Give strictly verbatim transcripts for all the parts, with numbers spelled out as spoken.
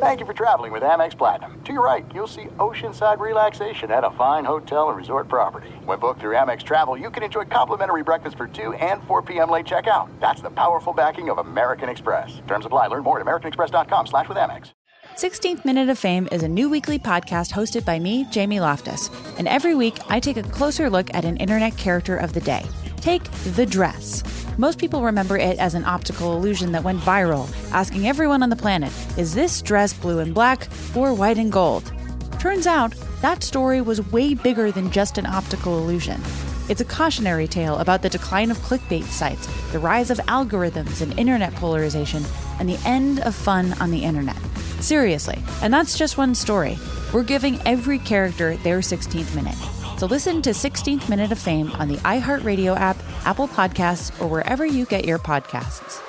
Thank you for traveling with Amex Platinum. To your right, you'll see oceanside relaxation at a fine hotel and resort property. When booked through Amex Travel, you can enjoy complimentary breakfast for two and four p.m. late checkout. That's the powerful backing of American Express. Terms apply. Learn more at americanexpress.com slash with Amex. sixteenth Minute of Fame is a new weekly podcast hosted by me, Jamie Loftus. And every week, I take a closer look at an internet character of the day. Take the dress. Most people remember it as an optical illusion that went viral, asking everyone on the planet, is this dress blue and black or white and gold? Turns out, that story was way bigger than just an optical illusion. It's a cautionary tale about the decline of clickbait sites, the rise of algorithms and internet polarization, and the end of fun on the internet. Seriously, and that's just one story. We're giving every character their sixteenth minute. So listen to sixteenth Minute of Fame on the iHeartRadio app, Apple Podcasts, or wherever you get your podcasts.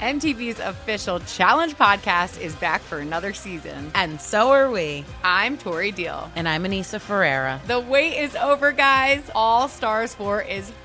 M T V's official challenge podcast is back for another season. And so are we. I'm Tori Deal. And I'm Anissa Ferreira. The wait is over, guys. All Stars four is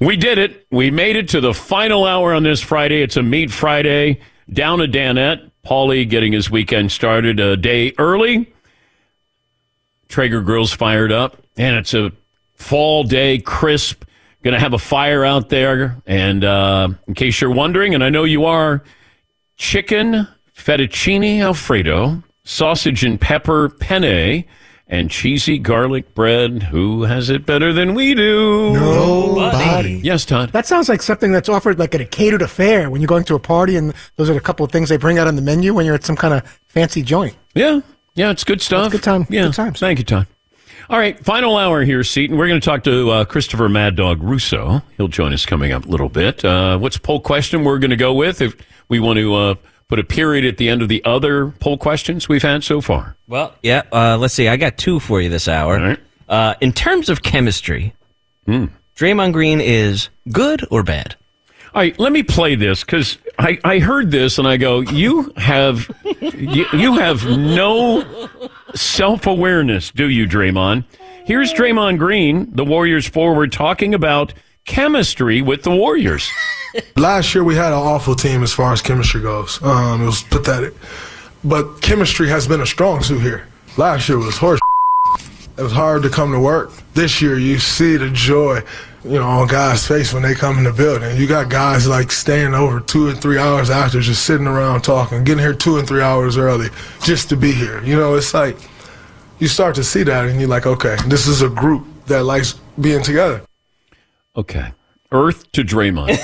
We did it. We made it to the final hour on this Friday. It's a Meat Friday. Down a Danette. Paulie getting his weekend started a day early. Traeger Grill's fired up. And it's a fall day, crisp. Going to have a fire out there. And uh, in case you're wondering, and I know you are, chicken fettuccine Alfredo, sausage and pepper penne, and cheesy garlic bread. Who has it better than we do? Nobody. Yes, Todd. That sounds like something that's offered like at a catered affair when you're going to a party, and those are a couple of things they bring out on the menu when you're at some kind of fancy joint. Yeah. Yeah, it's good stuff. It's good time. Yeah. Good times. Thank you, Todd. All right, final hour here, Seton. We're going to talk to uh, Christopher Mad Dog Russo. He'll join us coming up a little bit. Uh, what's poll question we're going to go with if we want to... Uh, Put a period at the end of the other poll questions we've had so far. Well, yeah, uh, let's see. I got two for you this hour. All right. Uh, in terms of chemistry, mm. Draymond Green is good or bad? All right, let me play this because I, I heard this and I go, you have you, you have no self-awareness, do you, Draymond? Here's Draymond Green, the Warriors forward, talking about chemistry with the Warriors. Last year we had an awful team as far as chemistry goes. Um, it was pathetic. But chemistry has been a strong suit here. Last year was horse It was hard to come to work. This year you see the joy, you know, on guys' face when they come in the building. You got guys like staying over two and three hours after, just sitting around talking, getting here two and three hours early just to be here. You know, it's like you start to see that and you're like, okay, this is a group that likes being together. Okay. Earth to Draymond.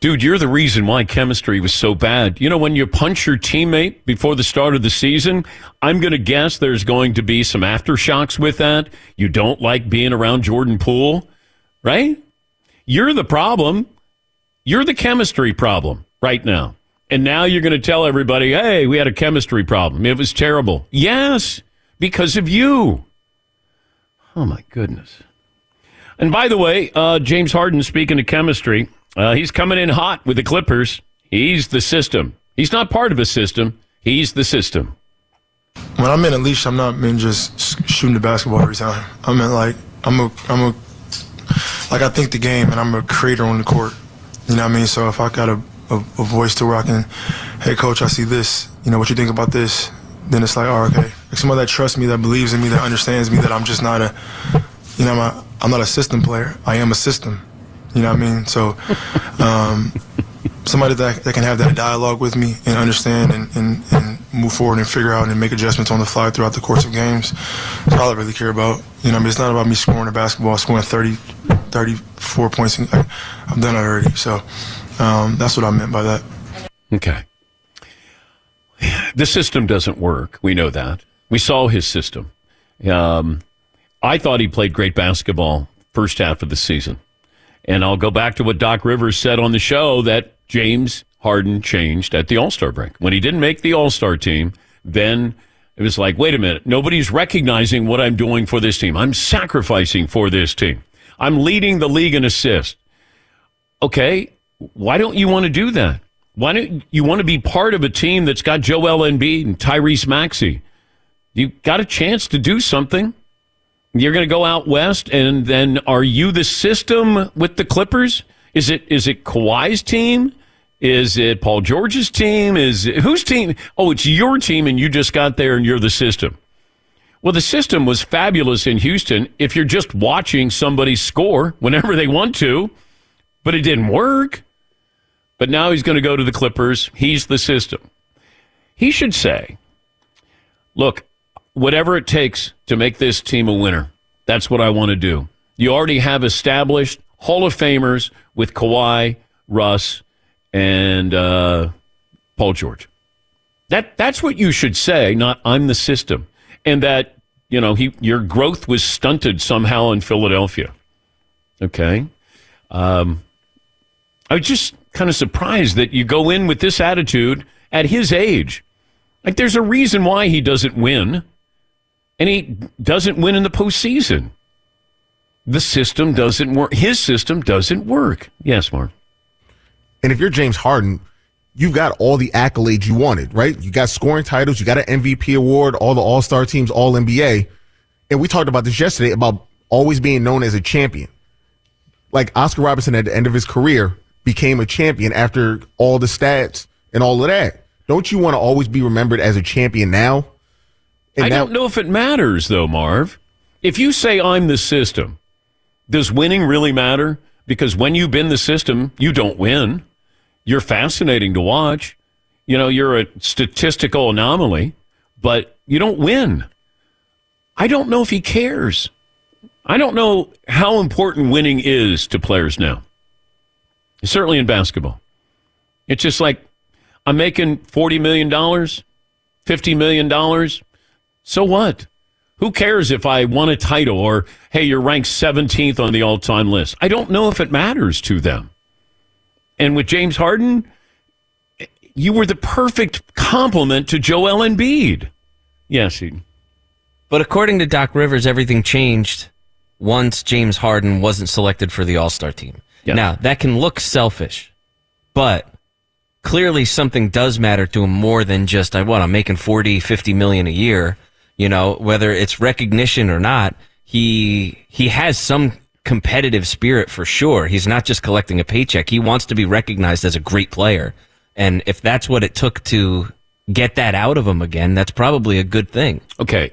Dude, you're the reason why chemistry was so bad. You know, when you punch your teammate before the start of the season, I'm going to guess there's going to be some aftershocks with that. You don't like being around Jordan Poole, right? You're the problem. You're the chemistry problem right now. And now you're going to tell everybody, hey, we had a chemistry problem. It was terrible. Yes, because of you. Oh, my goodness. And by the way, uh, James Harden, speaking of chemistry, uh, he's coming in hot with the Clippers. He's the system. He's not part of a system. He's the system. When I'm in a leash, I'm not in just shooting the basketball every time. I'm in like, I'm a, I'm a, like I think the game and I'm a creator on the court. You know what I mean? So if I got a, a, a voice to where I can, hey, coach, I see this. You know, what you think about this? Then it's like, oh, okay. Like somebody that trusts me, that believes in me, that understands me, that I'm just not a, you know, my, I'm not a system player. I am a system. You know what I mean? So um, somebody that, that can have that dialogue with me and understand and, and, and move forward and figure out and make adjustments on the fly throughout the course of games. That's all I really care about. You know what I mean? It's not about me scoring a basketball, scoring thirty, thirty-four points. I've done that already. So um, that's what I meant by that. Okay. The system doesn't work. We know that. We saw his system. Um, I thought he played great basketball first half of the season. And I'll go back to what Doc Rivers said on the show, that James Harden changed at the All-Star break. When he didn't make the All-Star team, then it was like, wait a minute, nobody's recognizing what I'm doing for this team. I'm sacrificing for this team. I'm leading the league in assists. Okay, why don't you want to do that? Why don't you want to be part of a team that's got Joel Embiid and Tyrese Maxey? You got a chance to do something. You're going to go out west, and then are you the system with the Clippers? Is it is it Kawhi's team? Is it Paul George's team? Is it, whose team? Oh, it's your team, and you just got there, and you're the system. Well, the system was fabulous in Houston if you're just watching somebody score whenever they want to, but it didn't work. But now he's going to go to the Clippers. He's the system. He should say, look, whatever it takes to make this team a winner, that's what I want to do. You already have established Hall of Famers with Kawhi, Russ, and uh, Paul George. That That's what you should say, not I'm the system. And that, you know, he your growth was stunted somehow in Philadelphia. Okay. Um, I was just kind of surprised that you go in with this attitude at his age. Like, there's a reason why he doesn't win. And he doesn't win in the postseason. The system doesn't work. His system doesn't work. Yes, Mark. And if you're James Harden, you've got all the accolades you wanted, right? You got scoring titles. You got an M V P award, all the all-star teams, all N B A. And we talked about this yesterday about always being known as a champion. Like Oscar Robertson at the end of his career became a champion after all the stats and all of that. Don't you want to always be remembered as a champion now? And I now- don't know if it matters, though, Marv. If you say I'm the system, does winning really matter? Because when you've been the system, you don't win. You're fascinating to watch. You know, you're a statistical anomaly, but you don't win. I don't know if he cares. I don't know how important winning is to players now. Certainly in basketball. It's just like, I'm making forty million dollars, fifty million dollars. So what? Who cares if I won a title or, hey, you're ranked seventeenth on the all-time list? I don't know if it matters to them. And with James Harden, you were the perfect complement to Joel Embiid. Yes, he. But according to Doc Rivers, everything changed once James Harden wasn't selected for the All-Star team. Yes. Now, that can look selfish, but clearly something does matter to him more than just, I want, I'm making forty, fifty million a year. You know, whether it's recognition or not, he he has some competitive spirit for sure. He's not just collecting a paycheck. He wants to be recognized as a great player. And if that's what it took to get that out of him again, that's probably a good thing. Okay.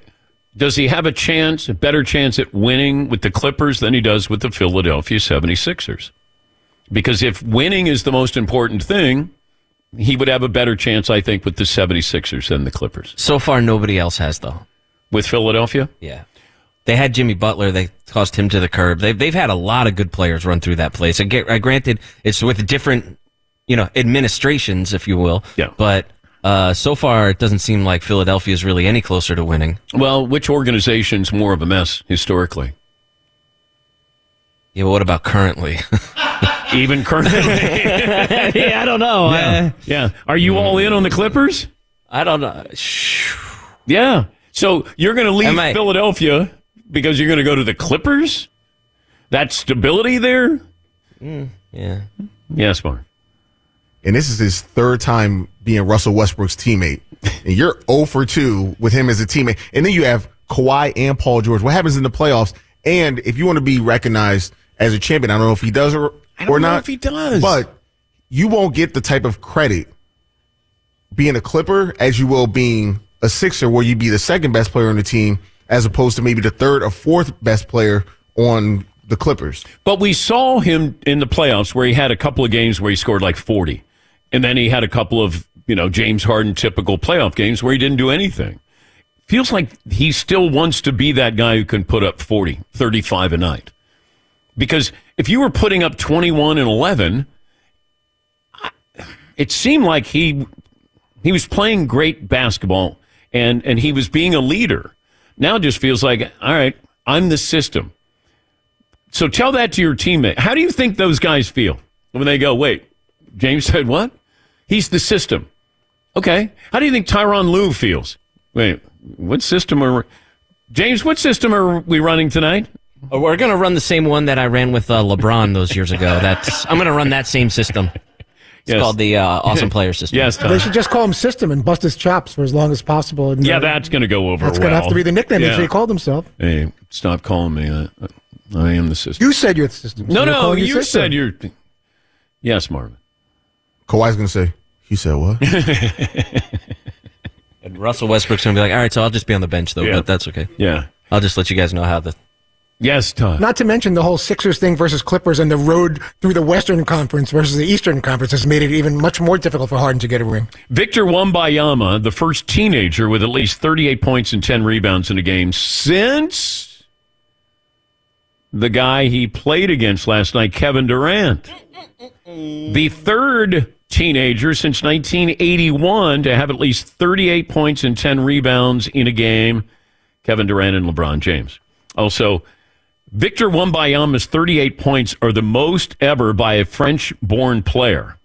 Does he have a chance, a better chance at winning with the Clippers than he does with the Philadelphia seventy-sixers? Because if winning is the most important thing, he would have a better chance, I think, with the seventy-sixers than the Clippers. So far, nobody else has, though. With Philadelphia? Yeah. They had Jimmy Butler. They tossed him to the curb. They've, they've had a lot of good players run through that place. And get, granted, it's with different, you know, administrations, if you will. Yeah. But uh, so far, it doesn't seem like Philadelphia is really any closer to winning. Well, which organization's more of a mess historically? Yeah, but what about currently? Even currently? Yeah, I don't know. Yeah. Uh, yeah. Are you all in on the Clippers? I don't know. Yeah. So you're going to leave I... Philadelphia because you're going to go to the Clippers? That stability there? Mm, yeah. Yes, Mark. And this is his third time being Russell Westbrook's teammate. And you're oh for two with him as a teammate. And then you have Kawhi and Paul George. What happens in the playoffs? And if you want to be recognized as a champion, I don't know if he does or, I don't or know not. If he does. But you won't get the type of credit being a Clipper as you will being a Sixer, where you'd be the second best player on the team as opposed to maybe the third or fourth best player on the Clippers. But we saw him in the playoffs where he had a couple of games where he scored like forty. And then he had a couple of, you know, James Harden typical playoff games where he didn't do anything. Feels like he still wants to be that guy who can put up forty, thirty-five a night. Because if you were putting up twenty-one and eleven, it seemed like he he was playing great basketball and, and he was being a leader. Now it just feels like, all right, I'm the system. So tell that to your teammate. How do you think those guys feel when they go, wait, James said what? He's the system. Okay. How do you think Tyronn Lue feels? Wait, what system are we... James, what system are we running tonight? Oh, we're going to run the same one that I ran with uh, LeBron those years ago. That's I'm going to run that same system. It's yes. called the uh, Awesome Player System. Yes, Tom. They should just call him System and bust his chops for as long as possible. And, yeah, uh, that's going to go over that's well. That's going to have to be the nickname yeah. that he called himself. Hey, stop calling me that. I am the System. You said you're the System. So no, no, you system. said you're... Yes, Marvin. Kawhi's going to say, he said what? And Russell Westbrook's going to be like, all right, so I'll just be on the bench, though, yeah. but that's okay. Yeah. I'll just let you guys know how the... Yes, Todd. Not to mention the whole Sixers thing versus Clippers and the road through the Western Conference versus the Eastern Conference has made it even much more difficult for Harden to get a ring. Victor Wembanyama, the first teenager with at least thirty-eight points and ten rebounds in a game since the guy he played against last night, Kevin Durant. The third teenager since nineteen eighty-one to have at least thirty-eight points and ten rebounds in a game, Kevin Durant and LeBron James. Also, Victor Wembanyama's thirty-eight points are the most ever by a French-born player.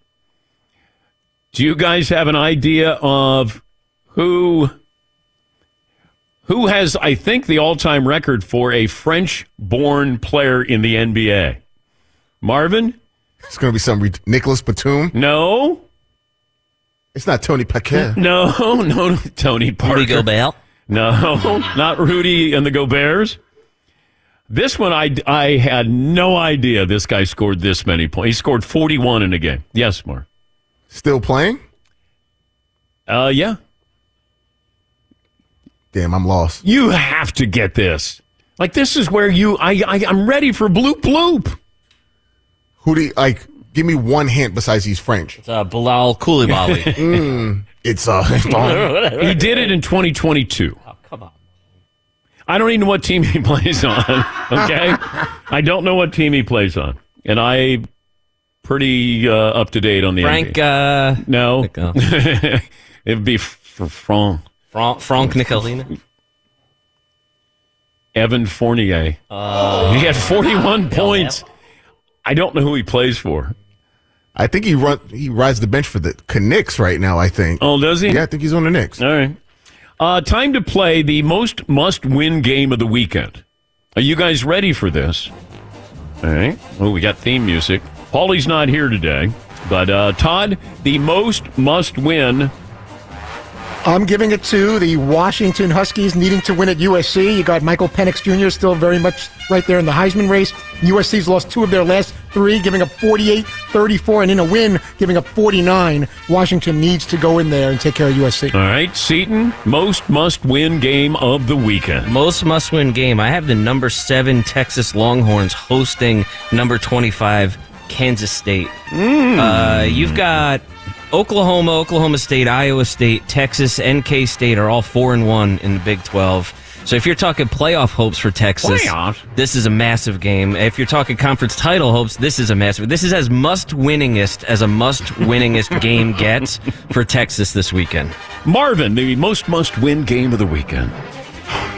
Do you guys have an idea of who who has, I think, the all-time record for a French-born player in the N B A? Marvin? It's going to be some re- Nicholas Batum? No. It's not Tony Parker. No, no, Tony Parker. Rudy Gobert? No, not Rudy and the Goberts. This one, I, I had no idea this guy scored this many points. He scored forty-one in a game. Yes, Mark. Still playing? Uh, yeah. Damn, I'm lost. You have to get this. Like, this is where you, I, I, I'm ready for bloop bloop. Who do you, like, give me one hint besides he's French. It's uh, Bilal Coulibaly. mm, it's, uh, he did it in twenty twenty-two. Oh, come on. I don't even know what team he plays on, okay? I don't know what team he plays on. And I'm pretty uh, up-to-date on the Frank, N B A. Uh, no. It would be for Franck. Franck, Franck Nicolina? Evan Fournier. Uh, he had forty-one points. I don't know who he plays for. I think he run, he rides the bench for the Knicks right now, I think. Oh, does he? Yeah, I think he's on the Knicks. All right. Uh, time to play the most must-win game of the weekend. Are you guys ready for this? All right. Oh, we got theme music. Paulie's not here today, but uh, Todd, the most must-win. I'm giving it to the Washington Huskies needing to win at U S C. You got Michael Penix Junior still very much right there in the Heisman race. U S C's lost two of their last three, giving up forty-eight, thirty-four, and in a win, giving up forty-nine. Washington needs to go in there and take care of U S C. All right, Seton, most must-win game of the weekend. Most must-win game. I have the number seven Texas Longhorns hosting number twenty-five Kansas State. Mm. Uh, you've got Oklahoma, Oklahoma State, Iowa State, Texas, and K-State are all four and one in the Big twelve. So if you're talking playoff hopes for Texas, playoff? This is a massive game. If you're talking conference title hopes, this is a massive. This is as must-winningest as a must-winningest game gets for Texas this weekend. Marvin, the most must-win game of the weekend.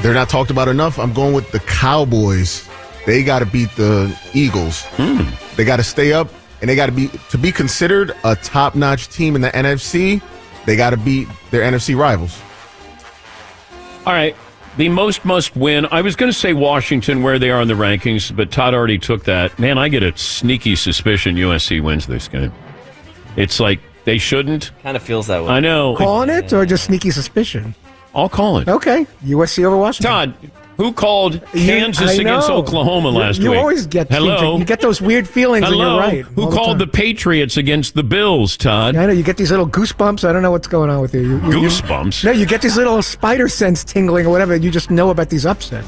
They're not talked about enough. I'm going with the Cowboys. They got to beat the Eagles. Mm. They got to stay up, and they got to be to be considered a top-notch team in the N F C. They got to beat their N F C rivals. All right. The most must-win, I was going to say Washington, where they are in the rankings, but Todd already took that. Man, I get a sneaky suspicion U S C wins this game. It's like they shouldn't. Kind of feels that way. I know. Calling it or just sneaky suspicion? I'll call it. Okay. U S C over Washington. Todd, who called Kansas you, against Oklahoma last you, you week? You always get Hello. You get those weird feelings Hello. When you're right. Who called the, the Patriots against the Bills, Todd? Yeah, I know. You get these little goosebumps. I don't know what's going on with you. you, you goosebumps? You, no, you get these little spider sense tingling or whatever. You just know about these upsets.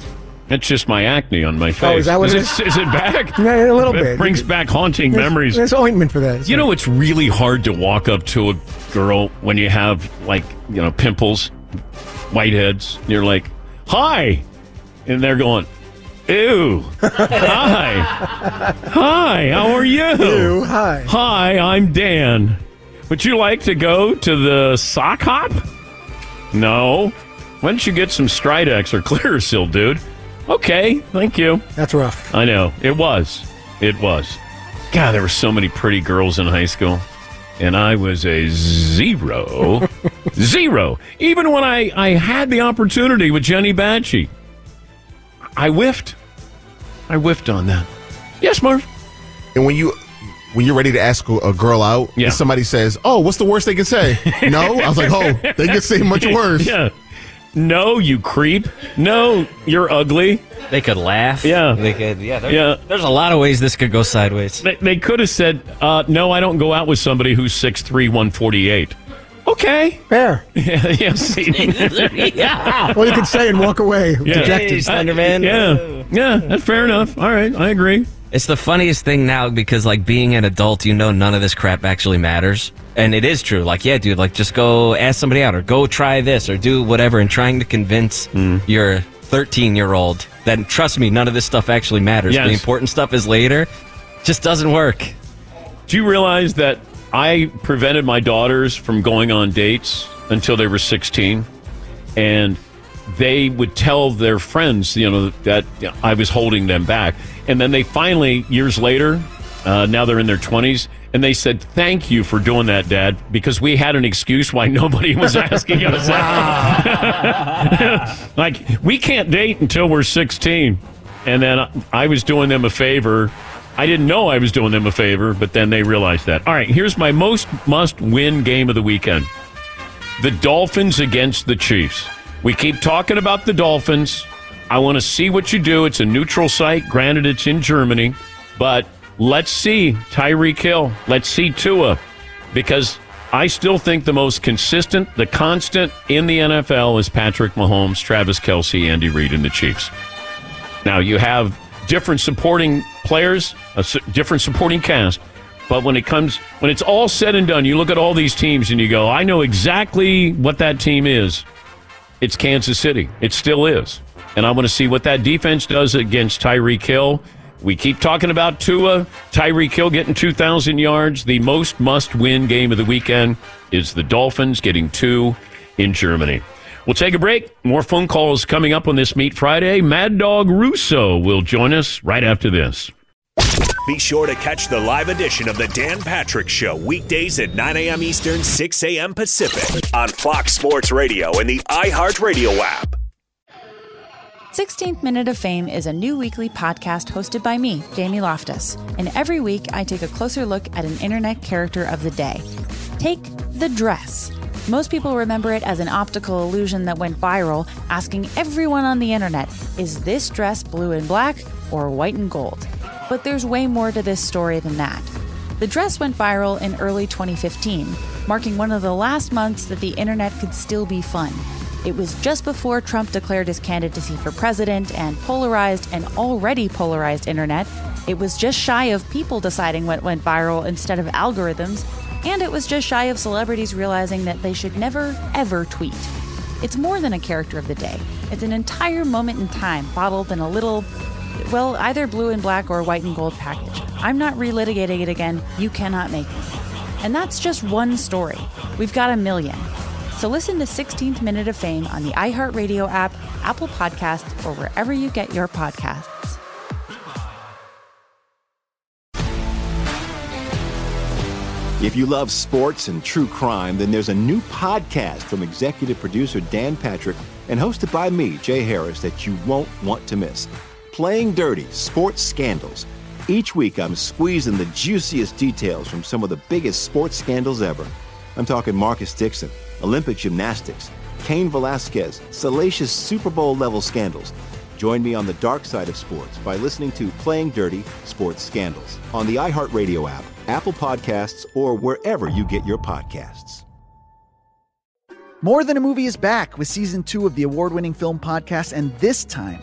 That's just my acne on my face. Oh, is that what is it is? It, is it back? Yeah, a little it bit. It brings back haunting there's, memories. There's ointment for that. You right. know, it's really hard to walk up to a girl when you have, like, you know, pimples, whiteheads. And you're like, hi. And they're going, ew, hi, hi, how are you? Ew, hi. Hi, I'm Dan. Would you like to go to the sock hop? No. Why don't you get some Stridex or Clearasil, dude? Okay, thank you. That's rough. I know. It was. It was. God, there were so many pretty girls in high school. and I was a zero. Zero. Even when I, I had the opportunity with Jenny Batchy, I whiffed. I whiffed on that. Yes, Marv. And when you... when you're ready to ask a girl out, yeah. and somebody says, oh, what's the worst they can say? No? I was like, oh, they can say much worse. Yeah. No, you creep. No, you're ugly. They could laugh. Yeah. They could. Yeah. There, yeah. There's a lot of ways this could go sideways. They, they could have said, uh, no, I don't go out with somebody who's six three, one forty-eight. Okay. Fair. Yeah. Yeah, see. Yeah. Well, you could say and walk away. Yeah. Dejected. Slenderman. Yeah. Yeah. That's fair enough. All right. I agree. It's the funniest thing now because, like, being an adult, you know none of this crap actually matters. And it is true. Like, yeah, dude, like, just go ask somebody out or go try this or do whatever. And trying to convince mm. your thirteen-year-old that, trust me, none of this stuff actually matters. Yes. The important stuff is later. Just doesn't work. Do you realize that I prevented my daughters from going on dates until they were sixteen? And they would tell their friends, you know, that I was holding them back. And then they finally, years later, uh, now they're in their twenties, and they said, thank you for doing that, Dad, because we had an excuse why nobody was asking us out. Like, we can't date until we're sixteen. And then I was doing them a favor. I didn't know I was doing them a favor, but then they realized that. All right, here's my most must-win game of the weekend. The Dolphins against the Chiefs. We keep talking about the Dolphins. I want to see what you do. It's a neutral site. Granted, it's in Germany. But let's see Tyreek Hill. Let's see Tua. Because I still think the most consistent, the constant in the N F L is Patrick Mahomes, Travis Kelce, Andy Reid, and the Chiefs. Now, you have different supporting players, a different supporting cast. But when it comes, when it's all said and done, you look at all these teams and you go, I know exactly what that team is. It's Kansas City. It still is. And I want to see what that defense does against Tyreek Hill. We keep talking about Tua. Tyreek Hill getting two thousand yards. The most must-win game of the weekend is the Dolphins getting two in Germany. We'll take a break. More phone calls coming up on this Meat Friday. Mad Dog Russo will join us right after this. Be sure to catch the live edition of the Dan Patrick Show weekdays at nine a.m. Eastern, six a.m. Pacific on Fox Sports Radio and the iHeartRadio app. sixteenth Minute of Fame is a new weekly podcast hosted by me, Jamie Loftus, and every week I take a closer look at an internet character of the day. Take the dress. Most people remember it as an optical illusion that went viral, asking everyone on the internet, is this dress blue and black or white and gold? But there's way more to this story than that. The dress went viral in early twenty fifteen, marking one of the last months that the internet could still be fun. It was just before Trump declared his candidacy for president and polarized an already polarized internet. It was just shy of people deciding what went viral instead of algorithms. And it was just shy of celebrities realizing that they should never, ever tweet. It's more than a character of the day. It's an entire moment in time bottled in a little, well, either blue and black or white and gold package. I'm not relitigating it again. You cannot make me. And that's just one story. We've got a million. So listen to sixteenth Minute of Fame on the iHeartRadio app, Apple Podcasts, or wherever you get your podcasts. If you love sports and true crime, then there's a new podcast from executive producer Dan Patrick and hosted by me, Jay Harris, that you won't want to miss. Playing Dirty: Sports Scandals. Each week I'm squeezing the juiciest details from some of the biggest sports scandals ever. I'm talking Marcus Dixon, Olympic gymnastics, Cain Velasquez, salacious Super Bowl-level scandals. Join me on the dark side of sports by listening to Playing Dirty Sports Scandals on the iHeartRadio app, Apple Podcasts, or wherever you get your podcasts. More Than a Movie is back with season two of the award-winning film podcast, and this time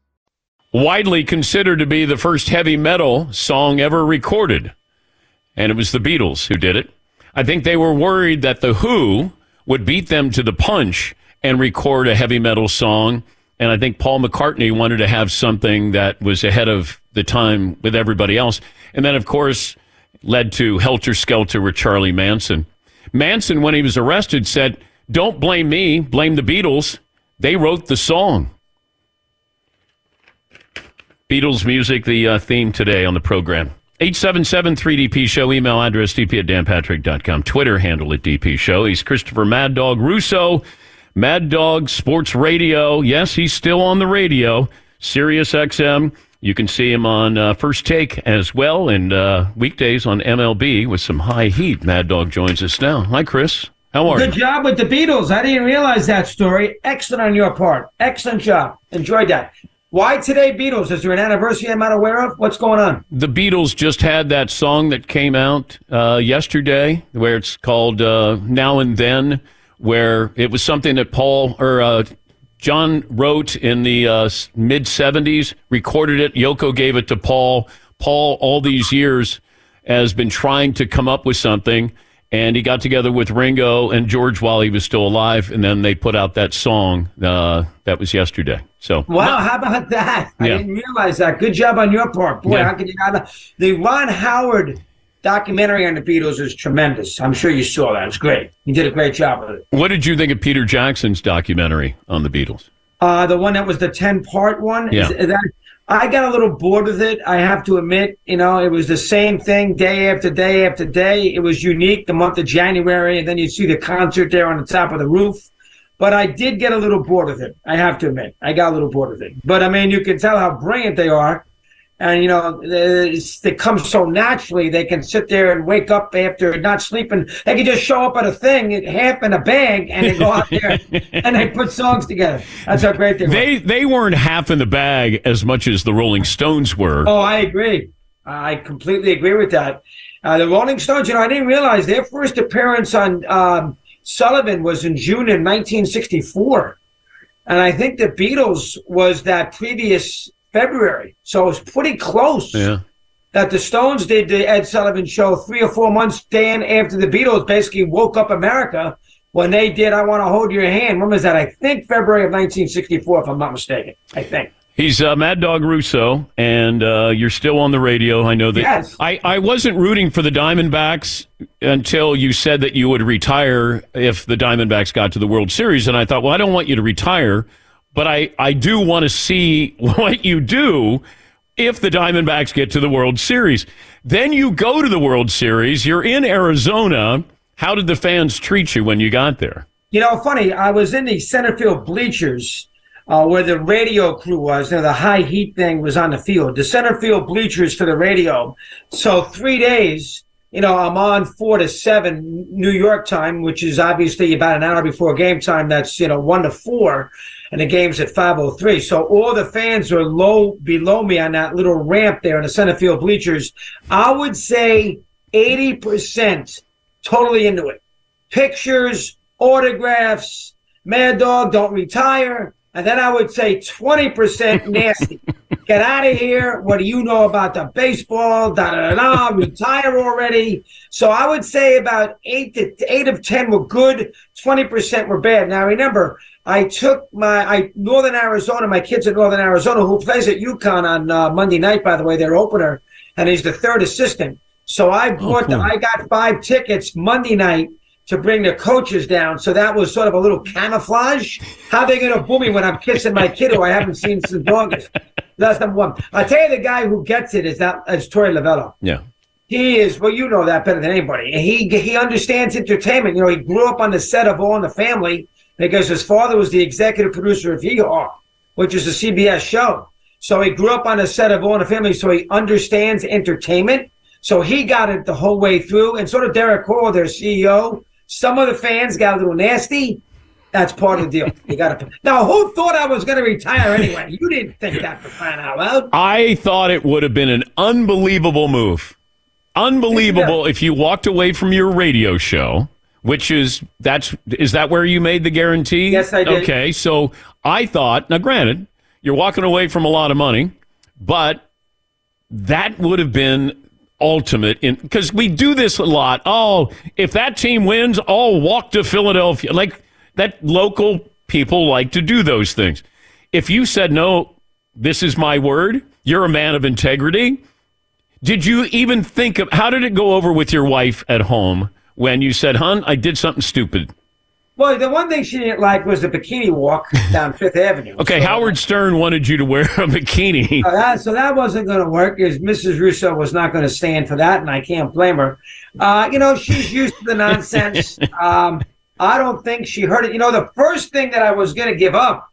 Widely considered to be the first heavy metal song ever recorded, and it was the Beatles who did it. I think they were worried that the Who would beat them to the punch and record a heavy metal song. And I think Paul McCartney wanted to have something that was ahead of the time with everybody else. And then, of course, led to Helter Skelter with Charlie Manson. Manson, when he was arrested, said, "Don't blame me, blame the Beatles. They wrote the song." Beatles music, the uh, theme today on the program. eight seven seven three D P show, email address d p at dan patrick dot com, Twitter handle at d p show. He's Christopher Mad Dog Russo. Mad Dog Sports Radio. Yes, he's still on the radio. Sirius X M. You can see him on uh, First Take as well, and uh, weekdays on M L B with some high heat. Mad Dog joins us now. Hi, Chris. How are Good you? Good job with the Beatles. I didn't realize that story. Excellent on your part. Excellent job. Enjoyed that. Why today, Beatles? Is there an anniversary I'm not aware of? What's going on? The Beatles just had that song that came out uh, yesterday, where it's called uh, Now and Then, where it was something that Paul or uh, John wrote in the uh, mid seventies, recorded it. Yoko gave it to Paul. Paul, all these years, has been trying to come up with something, and he got together with Ringo and George while he was still alive, and then they put out that song uh, that was yesterday. So wow, how about that? Yeah. I didn't realize that. Good job on your part. Boy, yeah. How could you not? The Ron Howard documentary on the Beatles is tremendous. I'm sure you saw that. It's great. You did a great job with it. What did you think of Peter Jackson's documentary on the Beatles? Uh, the one that was the ten-part one? Yeah. Is, is that, I got a little bored with it, I have to admit. You know, it was the same thing day after day after day. It was unique, the month of January, and then you see the concert there on the top of the roof. But I did get a little bored with it, I have to admit. I got a little bored with it. But, I mean, you can tell how brilliant they are. And, you know, they come so naturally. They can sit there and wake up after not sleeping. They can just show up at a thing, half in a bag, and they go out there and they put songs together. That's how great they were. They, they weren't half in the bag as much as the Rolling Stones were. Oh, I agree. I completely agree with that. Uh, the Rolling Stones, you know, I didn't realize their first appearance on um, Sullivan was in June in nineteen sixty-four. And I think the Beatles was that previous February, so it was pretty close. Yeah. That the Stones did the Ed Sullivan Show three or four months then after the Beatles basically woke up America when they did I Want to Hold Your Hand. When was that? I think February of nineteen sixty-four, if I'm not mistaken. I think. He's uh, Mad Dog Russo, and uh, you're still on the radio. I know that. Yes. I, I wasn't rooting for the Diamondbacks until you said that you would retire if the Diamondbacks got to the World Series, and I thought, well, I don't want you to retire. But I, I do want to see what you do if the Diamondbacks get to the World Series. Then you go to the World Series. You're in Arizona. How did the fans treat you when you got there? You know, funny, I was in the center field bleachers uh, where the radio crew was. You know, the high heat thing was on the field. The center field bleachers for the radio. So three days, you know, I'm on four to seven New York time, which is obviously about an hour before game time. That's, you know, one to four. And the game's at five oh three. So all the fans are low below me on that little ramp there in the center field bleachers. I would say eighty percent totally into it. Pictures, autographs, Mad Dog, don't retire. And then I would say twenty percent nasty. Get out of here. What do you know about the baseball? Da da da da. Retire already. So I would say about eight to eight of ten were good. twenty percent were bad. Now remember, I took my I Northern Arizona, my kids in Northern Arizona, who plays at UConn on uh, Monday night, by the way, their opener, and he's the third assistant. So I brought, oh, cool. the, I got five tickets Monday night to bring the coaches down. So that was sort of a little camouflage. How are they going to boo me when I'm kissing my kid who I haven't seen since August? That's number one. I'll tell you the guy who gets it is that is Tori Lavello. Yeah. He is, well, you know that better than anybody. He he understands entertainment. You know, he grew up on the set of All in the Family, because his father was the executive producer of E R, which is a C B S show. So he grew up on a set of All in the Family, so he understands entertainment. So he got it the whole way through. And sort of Derek Cole, their C E O, some of the fans got a little nasty. That's part of the deal. You got to. Now, who thought I was going to retire anyway? You didn't think that, for crying out loud. I thought it would have been an unbelievable move. Unbelievable yeah. If you walked away from your radio show, which is that's is that where you made the guarantee? Yes, I did. Okay, so I thought. Now, granted, you're walking away from a lot of money, but that would have been ultimate in, because we do this a lot. Oh, if that team wins, I'll walk to Philadelphia. Like. That local people like to do those things. If you said, no, this is my word, you're a man of integrity. Did you even think of, how did it go over with your wife at home when you said, hon, I did something stupid? Well, the one thing she didn't like was the bikini walk down Fifth Avenue. Okay, so, Howard Stern wanted you to wear a bikini. Uh, that, so that wasn't going to work, because Missus Russo was not going to stand for that, and I can't blame her. Uh, you know, she's used to the nonsense. um I don't think she heard it. You know, the first thing that I was going to give up,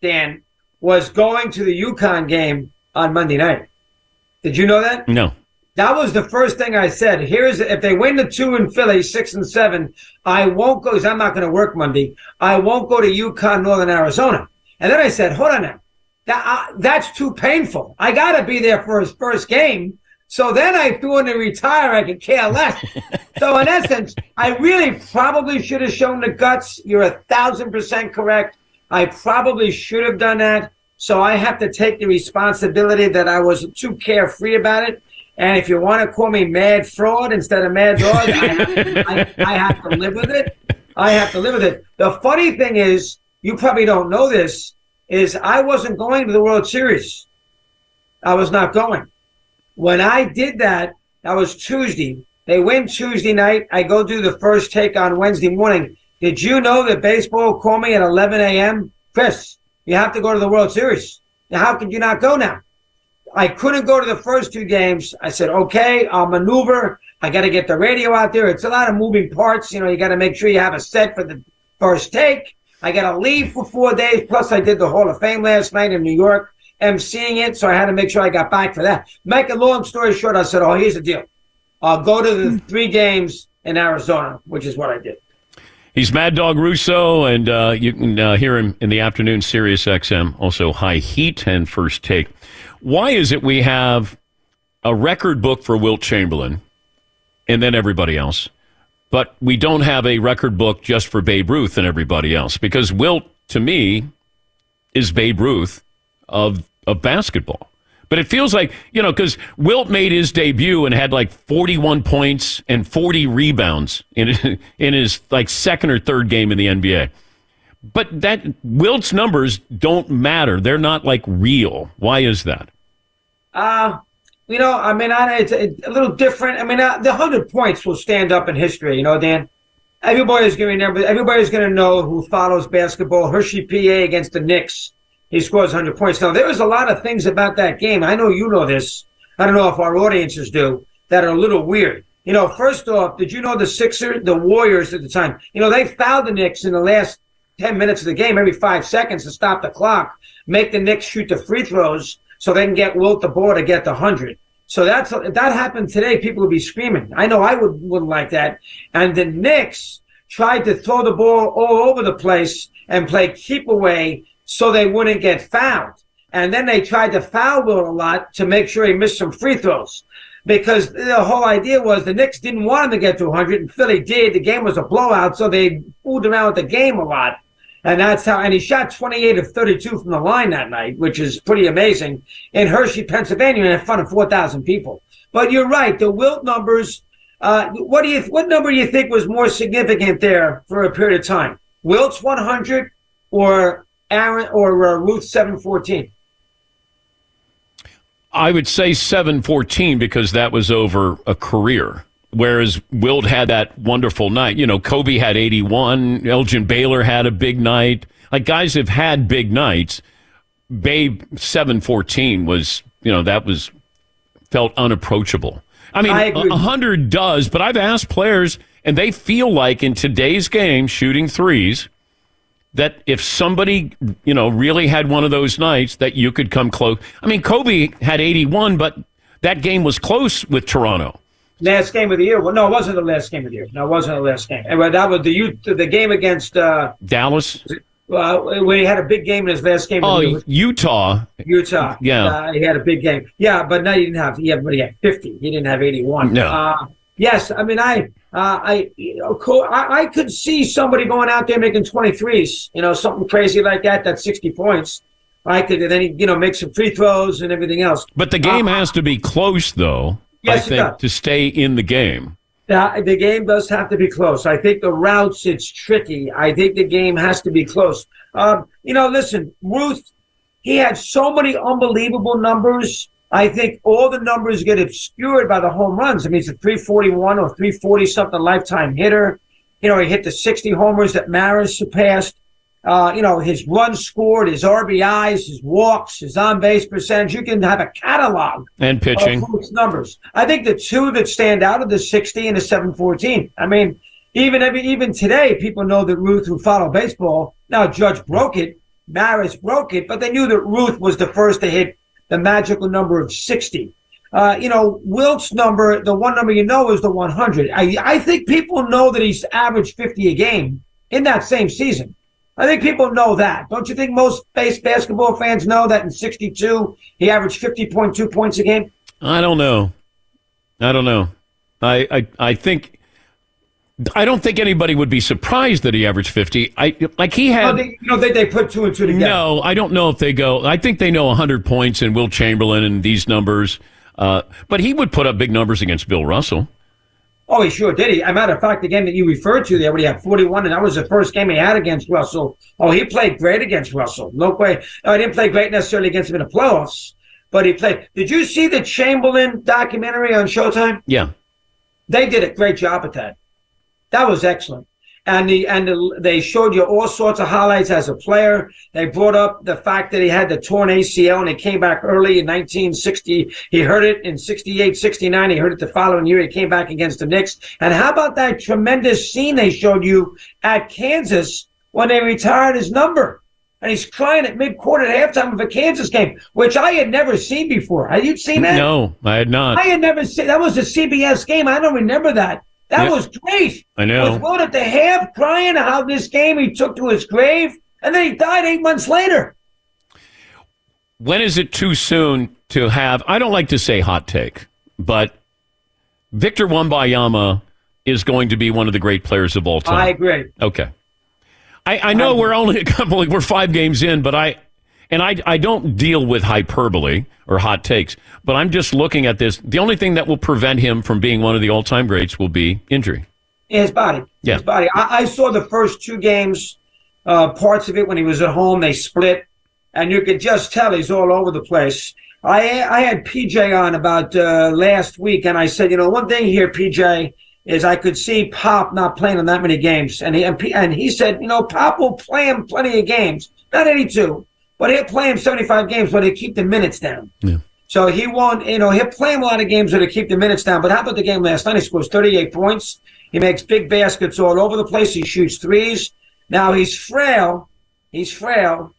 Dan, was going to the UConn game on Monday night. Did you know that? No. That was the first thing I said. Here's, if they win the two in Philly, six and seven, I won't go, because I'm not going to work Monday. I won't go to UConn, Northern Arizona. And then I said, hold on now. That, uh, that's too painful. I got to be there for his first game. So then I threw in the retire, I could care less. So in essence, I really probably should have shown the guts. You're a thousand percent correct. I probably should have done that. So I have to take the responsibility that I was too carefree about it. And if you want to call me mad fraud instead of mad dog, I, have, I, I have to live with it. I have to live with it. The funny thing is, you probably don't know this, is I wasn't going to the World Series. I was not going. When I did that, that was Tuesday. They win Tuesday night. I go do the first take on Wednesday morning. Did you know that baseball called me at eleven a.m.? Chris, you have to go to the World Series. Now, how could you not go now? I couldn't go to the first two games. I said, okay, I'll maneuver. I got to get the radio out there. It's a lot of moving parts. You know, you got to make sure you have a set for the first take. I got to leave for four days. Plus, I did the Hall of Fame last night in New York. I'm seeing it, so I had to make sure I got back for that. Make a long story short, I said, oh, here's the deal. I'll go to the three games in Arizona, which is what I did. He's Mad Dog Russo, and uh, you can uh, hear him in the afternoon, Sirius X M, also High Heat and First Take. Why is it we have a record book for Wilt Chamberlain and then everybody else, but we don't have a record book just for Babe Ruth and everybody else? Because Wilt, to me, is Babe Ruth of of basketball. But it feels like, you know, because Wilt made his debut and had like forty-one points and forty rebounds in in his like second or third game in the N B A. But that Wilt's numbers don't matter. They're not like real. Why is that? Uh, you know, I mean, I, it's a, a little different. I mean, uh, the one hundred points will stand up in history, you know, Dan. Everybody's going to remember, everybody's going to know who follows basketball, Hershey, P A against the Knicks. He scores one hundred points. Now, there was a lot of things about that game. I know you know this. I don't know if our audiences do, that are a little weird. You know, first off, did you know the Sixers, the Warriors at the time, you know, they fouled the Knicks in the last ten minutes of the game, every five seconds to stop the clock, make the Knicks shoot the free throws so they can get Wilt the ball to get the one hundred. So that's, if that happened today, people would be screaming. I know I would, wouldn't like that. And the Knicks tried to throw the ball all over the place and play keep away so they wouldn't get fouled. And then they tried to foul Wilt a lot to make sure he missed some free throws, because the whole idea was the Knicks didn't want him to get to one hundred, and Philly did. The game was a blowout, so they fooled around with the game a lot. And that's how, and he shot twenty-eight of thirty-two from the line that night, which is pretty amazing, in Hershey, Pennsylvania, in front of four thousand people. But you're right, the Wilt numbers, uh, what do you, what number do you think was more significant there for a period of time? Wilt's one hundred or Aaron or uh, Ruth seven fourteen? I would say seven fourteen, because that was over a career, whereas Wilt had that wonderful night. You know, Kobe had eighty-one. Elgin Baylor had a big night. Like, guys have had big nights. Babe, seven fourteen was, you know, that was felt unapproachable. I mean, I one hundred does, but I've asked players, and they feel like in today's game, shooting threes, that if somebody, you know, really had one of those nights, that you could come close. I mean, Kobe had eighty-one, but that game was close with Toronto. Last game of the year. Well, no, it wasn't the last game of the year. No, it wasn't the last game. Anyway, that was the youth, the game against uh, Dallas. Well, we had a big game in his last game. Oh, of the Utah. Utah. Yeah, uh, he had a big game. Yeah, but no, he didn't have. He had, he had fifty. He didn't have eighty-one. No. Uh, yes, I mean, I, uh, I, you know, I, I could see somebody going out there making twenty-threes. You know, something crazy like that. That's sixty points. I could, and then he, you know, make some free throws and everything else. But the game uh, has to be close, though. Yes, I think, to stay in the game. Uh, the game does have to be close. I think the routes, it's tricky. I think the game has to be close. Um, you know, listen, Ruth, he had so many unbelievable numbers. I think all the numbers get obscured by the home runs. I mean, it's a three forty-one or three forty-something lifetime hitter. You know, he hit the sixty homers that Maris surpassed. Uh, you know, his runs scored, his R B Is, his walks, his on-base percentage. You can have a catalog and pitching of Ruth's numbers. I think the two that stand out are the sixty and the seven fourteen. I mean, even I mean, even today, people know that Ruth, who follow baseball, now Judge broke it, Maris broke it, but they knew that Ruth was the first to hit the magical number of sixty. Uh, you know, Wilt's number, the one number you know is the one hundred. I, I think people know that he's averaged fifty a game in that same season. I think people know that. Don't you think most base basketball fans know that in sixty-two he averaged fifty point two points a game? I don't know. I don't know. I, I I think I don't think anybody would be surprised that he averaged fifty. I like he had. You don't think they put two and two together? No, I don't know if they go. I think they know one hundred points and Will Chamberlain and these numbers. Uh, but he would put up big numbers against Bill Russell. Oh, he sure did. He, as a matter of fact, the game that you referred to there, when he had forty-one, and that was the first game he had against Russell. Oh, he played great against Russell. No way. No, he didn't play great necessarily against him in the playoffs, but he played. Did you see the Chamberlain documentary on Showtime? Yeah. They did a great job at that. That was excellent. And the and the, they showed you all sorts of highlights as a player. They brought up the fact that he had the torn A C L and he came back early in nineteen sixty. He hurt it in sixty-eight, sixty-nine. He hurt it the following year. He came back against the Knicks. And how about that tremendous scene they showed you at Kansas when they retired his number? And he's crying at mid-quarter at halftime of a Kansas game, which I had never seen before. Had you seen that? No, I had not. I had never seen. That was a C B S game. I don't remember that. That yep. was great. I know. Was going at the half, crying how this game he took to his grave, and then he died eight months later. When is it too soon to have, I don't like to say hot take, but Victor Wembanyama is going to be one of the great players of all time. I agree. Okay. I, I know I we're only a couple, we're five games in, but I, and I, I don't deal with hyperbole or hot takes, but I'm just looking at this. The only thing that will prevent him from being one of the all-time greats will be injury. His body. Yeah. His body. I, I saw the first two games, uh, parts of it when he was at home. They split, and you could just tell he's all over the place. I I had P J on about uh, last week, and I said, you know, one thing here, P J, is I could see Pop not playing in that many games. And he, and, P, and he said, you know, Pop will play him plenty of games, not eighty-two. But he'll play him seventy-five games, but he'll keep the minutes down. Yeah. So he won't, you know, he'll play him a lot of games, but he'll keep the minutes down. But how about the game last night? He scores thirty-eight points. He makes big baskets all over the place. He shoots threes. Now he's frail. He's frail.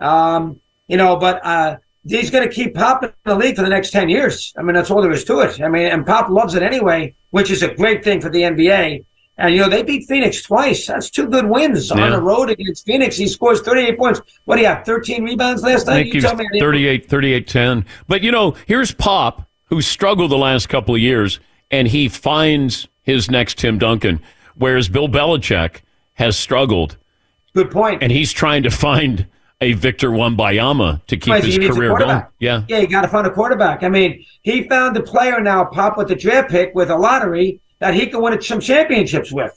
Um, you know, but uh, he's going to keep Pop in the league for the next ten years. I mean, that's all there is to it. I mean, and Pop loves it anyway, which is a great thing for the N B A. And, you know, they beat Phoenix twice. That's two good wins yeah. on the road against Phoenix. He scores thirty-eight points. What do you have, thirteen rebounds last night? You tell me. thirty-eight, thirty-eight, ten. But, you know, here's Pop, who struggled the last couple of years, and he finds his next Tim Duncan, whereas Bill Belichick has struggled. Good point. And he's trying to find a Victor Wembanyama to keep right, his career going. Yeah, yeah, you got to find a quarterback. I mean, he found a player now, Pop, with the draft pick, with a lottery, that he can win some championships with.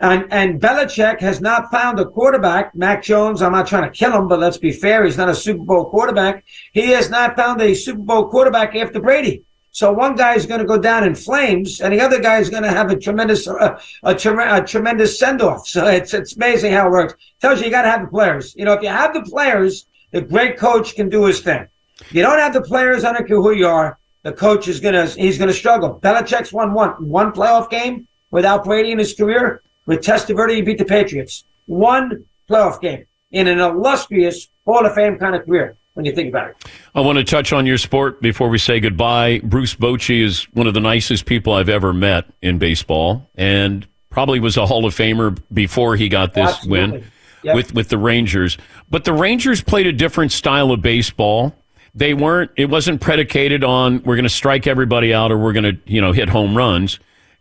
And and Belichick has not found a quarterback. Mac Jones, I'm not trying to kill him, but let's be fair, he's not a Super Bowl quarterback. He has not found a Super Bowl quarterback after Brady. So one guy is going to go down in flames, and the other guy is going to have a tremendous uh, a, tre- a tremendous send-off. So it's it's amazing how it works. Tells you you got to have the players. You know, if you have the players, the great coach can do his thing. You don't have the players, I don't care who you are. The coach is gonna he's gonna struggle. Belichick's won one one playoff game without Brady in his career. With Testaverde, he beat the Patriots. One playoff game in an illustrious Hall of Fame kind of career. when you think about it. I want to touch on your sport before we say goodbye. Bruce Bochy is one of the nicest people I've ever met in baseball, and probably was a Hall of Famer before he got this Absolutely. win yep. with, with the Rangers. But the Rangers played a different style of baseball. They weren't, it wasn't predicated on we're going to strike everybody out or we're going to, you know, hit home runs.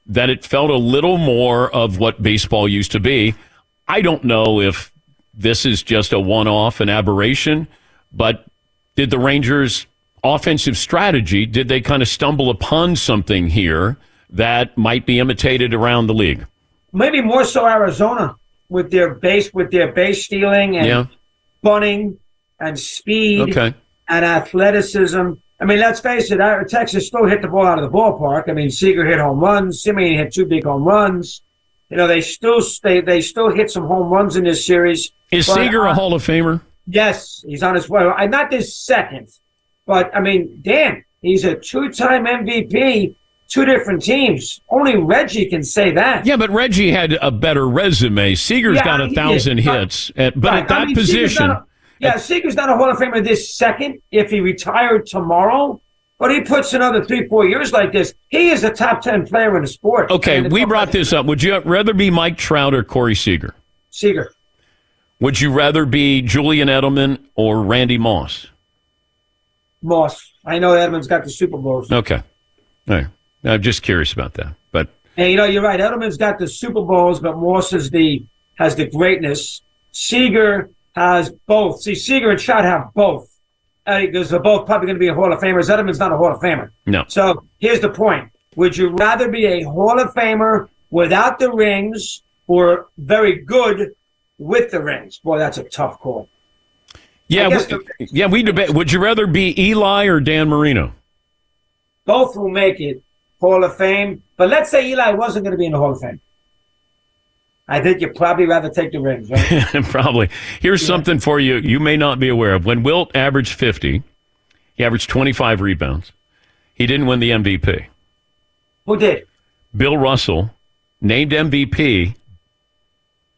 That it felt a little more of what baseball used to be. I don't know if this is just a one-off, an aberration, but did the Rangers' offensive strategy, did they kind of stumble upon something here that might be imitated around the league? Maybe more so Arizona with their base, with their base stealing and yeah. bunting and speed. Okay. And athleticism. I mean, let's face it, Texas still hit the ball out of the ballpark. I mean, Seager hit home runs. Simeon hit two big home runs. You know, they still they, they still hit some home runs in this series. Is but, Seager uh, a Hall of Famer? Yes, he's on his way. I, not this second, but, I mean, Dan, he's a two-time M V P, two different teams. Only Reggie can say that. Yeah, but Reggie had a better resume. Seager's yeah, got a thousand did, hits, but, but right. at that I mean, position – yeah, Seager's not a Hall of Famer this second if he retired tomorrow, but he puts another three, four years like this. He is a top ten player in the sport. Okay, we brought this up. Would you rather be Mike Trout or Corey Seager? Seager. Would you rather be Julian Edelman or Randy Moss? Moss. I know Edelman's got the Super Bowls. Okay. All right. I'm just curious about that. But hey, you know, you're right. Edelman's got the Super Bowls, but Moss is the has the greatness. Seager has both. See, Seager and Trout have both. Uh, because they're both probably going to be a Hall of Famer. Edelman's not a Hall of Famer. No. So here's the point. Would you rather be a Hall of Famer without the rings or very good with the rings? Boy, that's a tough call. Yeah, we, yeah, we debate. Would you rather be Eli or Dan Marino? Both will make it Hall of Fame. But let's say Eli wasn't going to be in the Hall of Fame. I think you'd probably rather take the rings, right? Probably. Here's yeah. something for you you may not be aware of. When Wilt averaged fifty, he averaged twenty-five rebounds. He didn't win the M V P. Who did? Bill Russell, named M V P,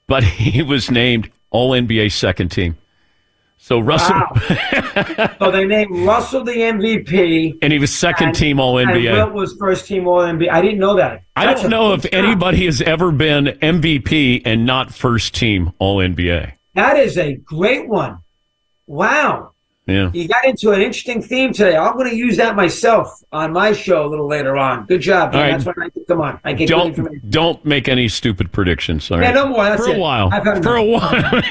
but he was named All N B A second team. So Russell. Wow. So they named Russell the M V P. And he was second and, team All N B A. And Wilt was first team All N B A. I didn't know that. That's I don't know if anybody job. has ever been M V P and not first team All N B A. That is a great one. Wow. Yeah. You got into an interesting theme today. I'm going to use that myself on my show a little later on. Good job. All right. That's what I think. Come on. I get don't, information. Don't make any stupid predictions. All right. Yeah, no more. That's For it. a while. For a while.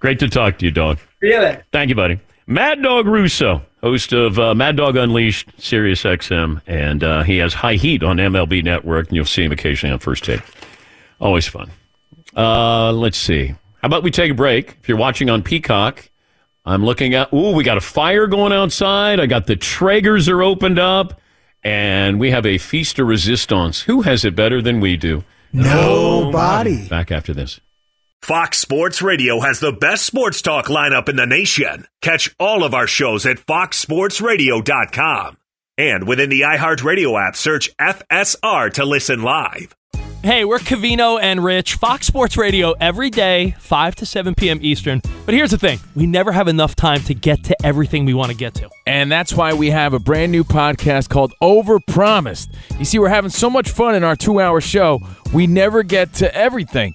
Great to talk to you, dog. Really? Thank you, buddy. Mad Dog Russo, host of uh, Mad Dog Unleashed, Sirius X M, and uh, he has High Heat on M L B Network, and you'll see him occasionally on First Take. Always fun. Uh, let's see. How about we take a break? If you're watching on Peacock, I'm looking at, ooh, we got a fire going outside. I got the Traegers are opened up. And we have a feast de resistance. Who has it better than we do? Nobody. Back after this. Fox Sports Radio has the best sports talk lineup in the nation. Catch all of our shows at fox sports radio dot com. And within the iHeartRadio app, search F S R to listen live. Hey, we're Covino and Rich, Fox Sports Radio every day, five to seven p.m. Eastern. But here's the thing. We never have enough time to get to everything we want to get to. And that's why we have a brand new podcast called Overpromised. You see, we're having so much fun in our two-hour show, we never get to everything.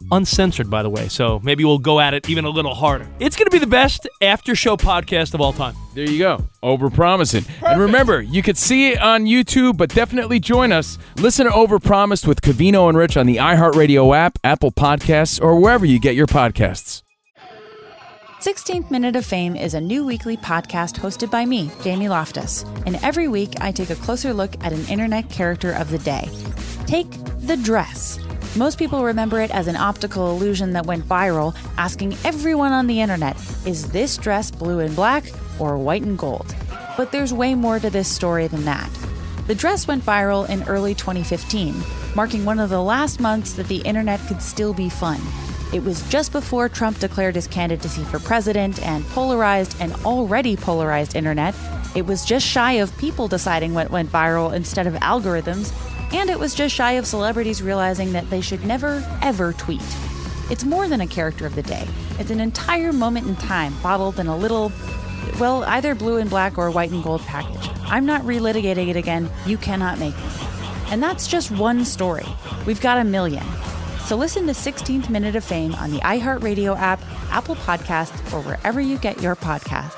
Uncensored, by the way, so maybe we'll go at it even a little harder. It's going to be the best after-show podcast of all time. There you go. Overpromising. Perfect. And remember, you could see it on YouTube, but definitely join us. Listen to Overpromised with Covino and Rich on the iHeartRadio app, Apple Podcasts, or wherever you get your podcasts. sixteenth Minute of Fame is a new weekly podcast hosted by me, Jamie Loftus, and every week I take a closer look at an internet character of the day. Take the dress. Most people remember it as an optical illusion that went viral, asking everyone on the internet, is this dress blue and black or white and gold. But there's way more to this story than that. The dress went viral in early twenty fifteen, marking one of the last months that the internet could still be fun. It was just before Trump declared his candidacy for president and polarized an already polarized internet. It was just shy of people deciding what went viral instead of algorithms, and it was just shy of celebrities realizing that they should never, ever tweet. It's more than a character of the day. It's an entire moment in time bottled in a little, well, either blue and black or white and gold package. I'm not relitigating it again. You cannot make me. And that's just one story. We've got a million. So listen to sixteenth Minute of Fame on the iHeartRadio app, Apple Podcasts, or wherever you get your podcasts.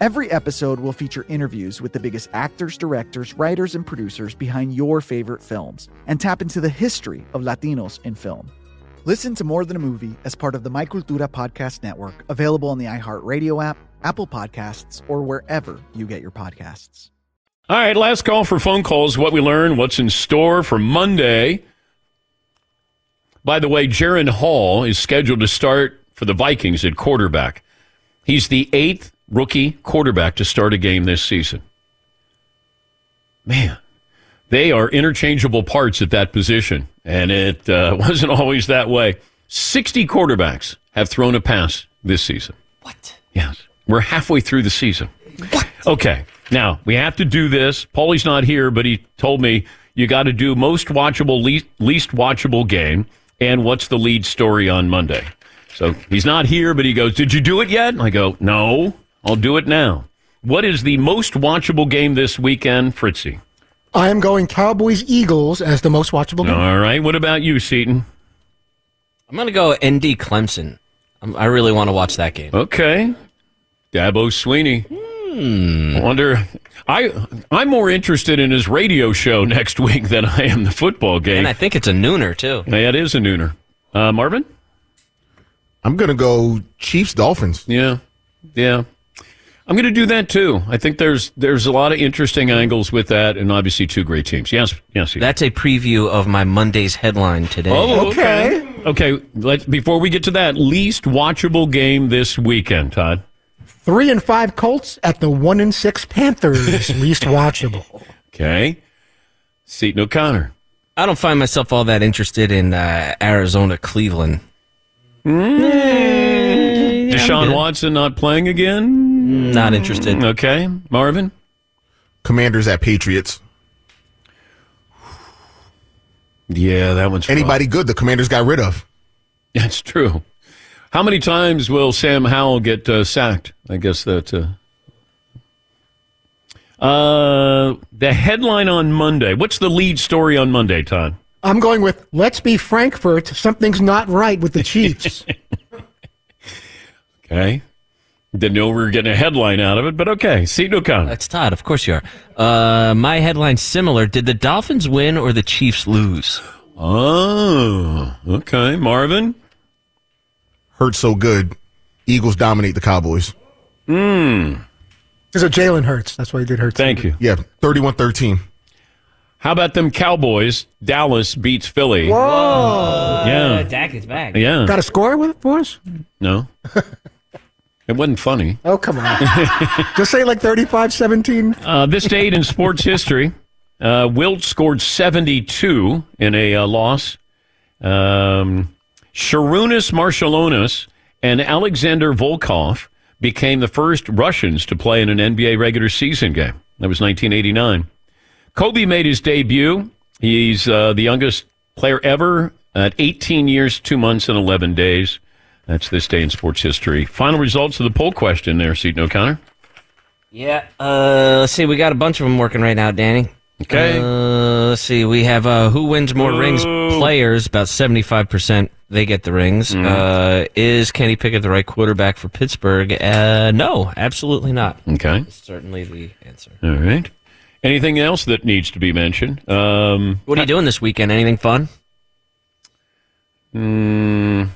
Every episode will feature interviews with the biggest actors, directors, writers, and producers behind your favorite films and tap into the history of Latinos in film. Listen to More Than a Movie as part of the My Cultura Podcast Network, available on the iHeartRadio app, Apple Podcasts, or wherever you get your podcasts. All right, last call for phone calls, what we learned, what's in store for Monday. By the way, Jaron Hall is scheduled to start for the Vikings at quarterback. He's the eighth rookie quarterback to start a game this season. Man, they are interchangeable parts at that position, and it uh, wasn't always that way. sixty quarterbacks have thrown a pass this season. What? Yes. We're halfway through the season. What? Okay, now, we have to do this. Paulie's not here, but he told me you got to do most watchable, least, least watchable game, and what's the lead story on Monday. So he's not here, but he goes, did you do it yet? And I go, no. I'll do it now. What is the most watchable game this weekend, Fritzy? I am going Cowboys-Eagles as the most watchable game. All right. What about you, Seton? I'm going to go N D Clemson. I'm, I really want to watch that game. Okay. Dabo Sweeney. Hmm. I wonder. I, I'm more interested in his radio show next week than I am the football game. And I think it's a nooner, too. Yeah, it is a nooner. Uh, Marvin? I'm going to go Chiefs-Dolphins. Yeah. Yeah. I'm going to do that, too. I think there's there's a lot of interesting angles with that, and obviously two great teams. Yes, yes. yes. That's a preview of my Monday's headline today. Oh, okay. Okay, okay. Let's, before we get to that, least watchable game this weekend, Todd. Three and five Colts at the one and six Panthers. Least watchable. Okay. Seton O'Connor. I don't find myself all that interested in uh, Arizona-Cleveland. Mm. Deshaun Watson not playing again? Not interested. Okay. Marvin? Commanders at Patriots. Yeah, that one's Anybody rough. Good the Commanders got rid of. That's true. How many times will Sam Howell get uh, sacked? I guess that's... Uh... Uh, the headline on Monday. What's the lead story on Monday, Todd? I'm going with, let's be Frankfurt. Something's not right with the Chiefs. Okay. Didn't know we were getting a headline out of it, but okay. Seton O'Connor. That's Todd. Of course you are. Uh, my headline's similar. Did the Dolphins win or the Chiefs lose? Oh, okay. Marvin? Hurts so good. Eagles dominate the Cowboys. Mmm. There's a Jalen Hurts. That's why he did Hurts. Thank you. Yeah, thirty-one thirteen. How about them Cowboys? Dallas beats Philly. Whoa. Whoa. Yeah. Dak is back. Yeah. Got a score with it for us? No. It wasn't funny. Oh, come on. Just say like thirty-five seventeen. Uh, this date in sports history, uh, Wilt scored seventy-two in a uh, loss. Um, Sharunas Marshalonis and Alexander Volkov became the first Russians to play in an N B A regular season game. That was nineteen eighty-nine. Kobe made his debut. He's uh, the youngest player ever at eighteen years, two months, and eleven days. That's this day in sports history. Final results of the poll question there, Seton O'Connor. Yeah. Uh, let's see. We got a bunch of them working right now, Danny. Okay. Uh, let's see. We have uh, who wins more Ooh. rings players, about seventy-five percent. They get the rings. Mm. Uh, is Kenny Pickett the right quarterback for Pittsburgh? Uh, no, absolutely not. Okay. That's certainly the answer. All right. Anything else that needs to be mentioned? Um, what are you doing this weekend? Anything fun? Mm,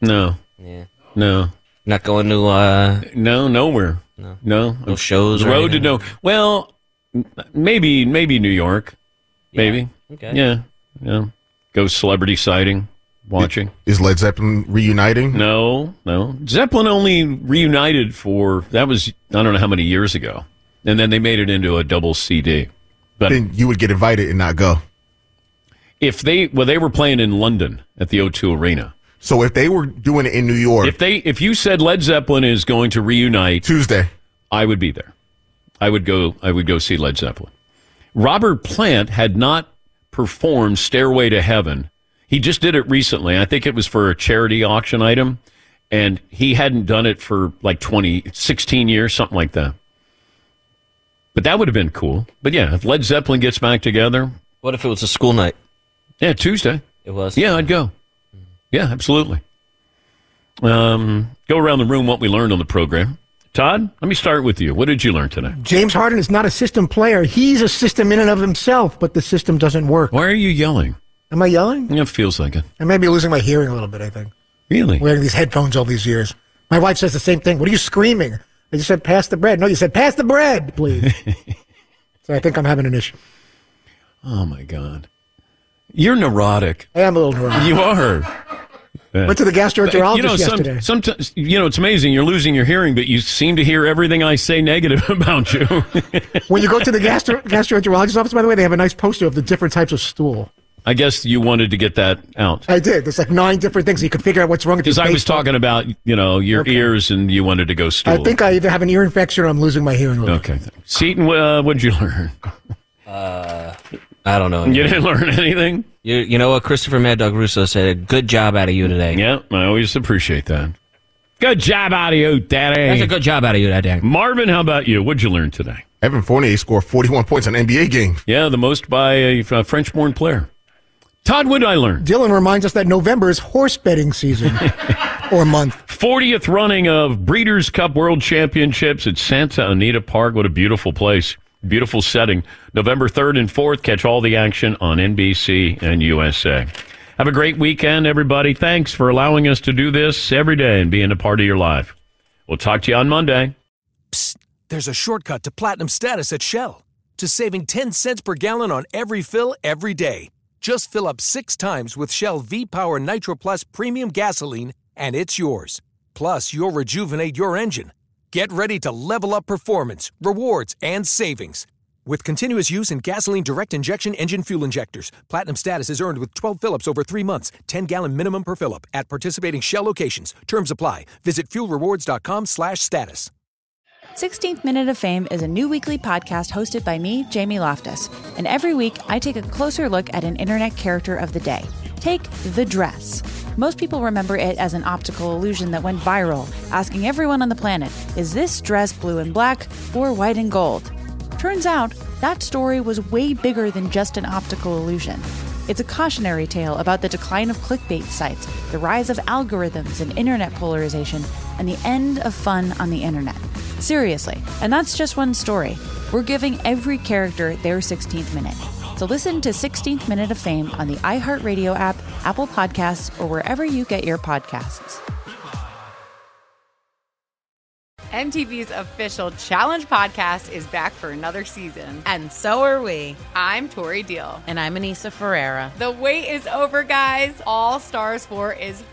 no. Yeah. No. Not going to... Uh, no, nowhere. No. No, no shows. Road to no... Well, maybe maybe New York. Yeah. Maybe. Okay. Yeah. Yeah. Go celebrity sighting, watching. Is Led Zeppelin reuniting? No, no. Zeppelin only reunited for... That was, I don't know how many years ago. And then they made it into a double C D. But then you would get invited and not go. If they... Well, they were playing in London at the O two Arena. So if they were doing it in New York... If they, if you said Led Zeppelin is going to reunite... Tuesday. I would be there. I would go I would go see Led Zeppelin. Robert Plant had not performed Stairway to Heaven. He just did it recently. I think it was for a charity auction item. And he hadn't done it for like twenty, sixteen years, something like that. But that would have been cool. But yeah, if Led Zeppelin gets back together... What if it was a school night? Yeah, Tuesday. It was. Yeah, I'd go. Yeah, absolutely. Um, go around the room what we learned on the program. Todd, let me start with you. What did you learn today? James Harden is not a system player. He's a system in and of himself, but the system doesn't work. Why are you yelling? Am I yelling? Yeah, it feels like it. I may be losing my hearing a little bit, I think. Really? Wearing these headphones all these years. My wife says the same thing. What are you screaming? I just said, pass the bread. No, you said, pass the bread, please. So I think I'm having an issue. Oh, my God. You're neurotic. I am a little neurotic. You are. Yeah. Went to the gastroenterologist you know, some, yesterday. Sometimes, you know, it's amazing. You're losing your hearing, but you seem to hear everything I say negative about you. When you go to the gastro- gastroenterologist's office, by the way, they have a nice poster of the different types of stool. I guess you wanted to get that out. I did. There's like nine different things. You could figure out what's wrong with your face. Because I was talking about, you know, your okay. ears and you wanted to go stool. I think I either have an ear infection or I'm losing my hearing. Okay. Seton, uh, what did you learn? Uh... I don't know. Anymore. You didn't learn anything? You you know what Christopher Mad Dog Russo said? Good job out of you today. Yeah, I always appreciate that. Good job out of you, Daddy. That's a good job out of you, Daddy. Marvin, how about you? What'd you learn today? Evan Fournier scored forty-one points in an N B A game. Yeah, the most by a, a French-born player. Todd, what did I learn? Dylan reminds us that November is horse betting season or month. fortieth running of Breeders' Cup World Championships at Santa Anita Park. What a beautiful place. Beautiful setting. November third and fourth. Catch all the action on N B C and U S A. Have a great weekend, everybody. Thanks for allowing us to do this every day and being a part of your life. We'll talk to you on Monday. Psst, there's a shortcut to platinum status at Shell. To saving ten cents per gallon on every fill every day. Just fill up six times with Shell V-Power Nitro Plus Premium Gasoline and it's yours. Plus, you'll rejuvenate your engine. Get ready to level up performance, rewards, and savings. With continuous use in gasoline direct injection engine fuel injectors, platinum status is earned with twelve fill-ups over three months, ten-gallon minimum per fill-up at participating Shell locations. Terms apply. Visit fuelrewards.com slash status. sixteenth Minute of Fame is a new weekly podcast hosted by me, Jamie Loftus. And every week, I take a closer look at an internet character of the day. Take the dress. Most people remember it as an optical illusion that went viral, asking everyone on the planet, is this dress blue and black or white and gold? Turns out, that story was way bigger than just an optical illusion. It's a cautionary tale about the decline of clickbait sites, the rise of algorithms and internet polarization, and the end of fun on the internet. Seriously, and that's just one story. We're giving every character their sixteenth minute. So listen to sixteenth Minute of Fame on the iHeartRadio app, Apple Podcasts, or wherever you get your podcasts. M T V's official challenge podcast is back for another season. And so are we. I'm Tori Deal. And I'm Anissa Ferreira. The wait is over, guys. All Stars four is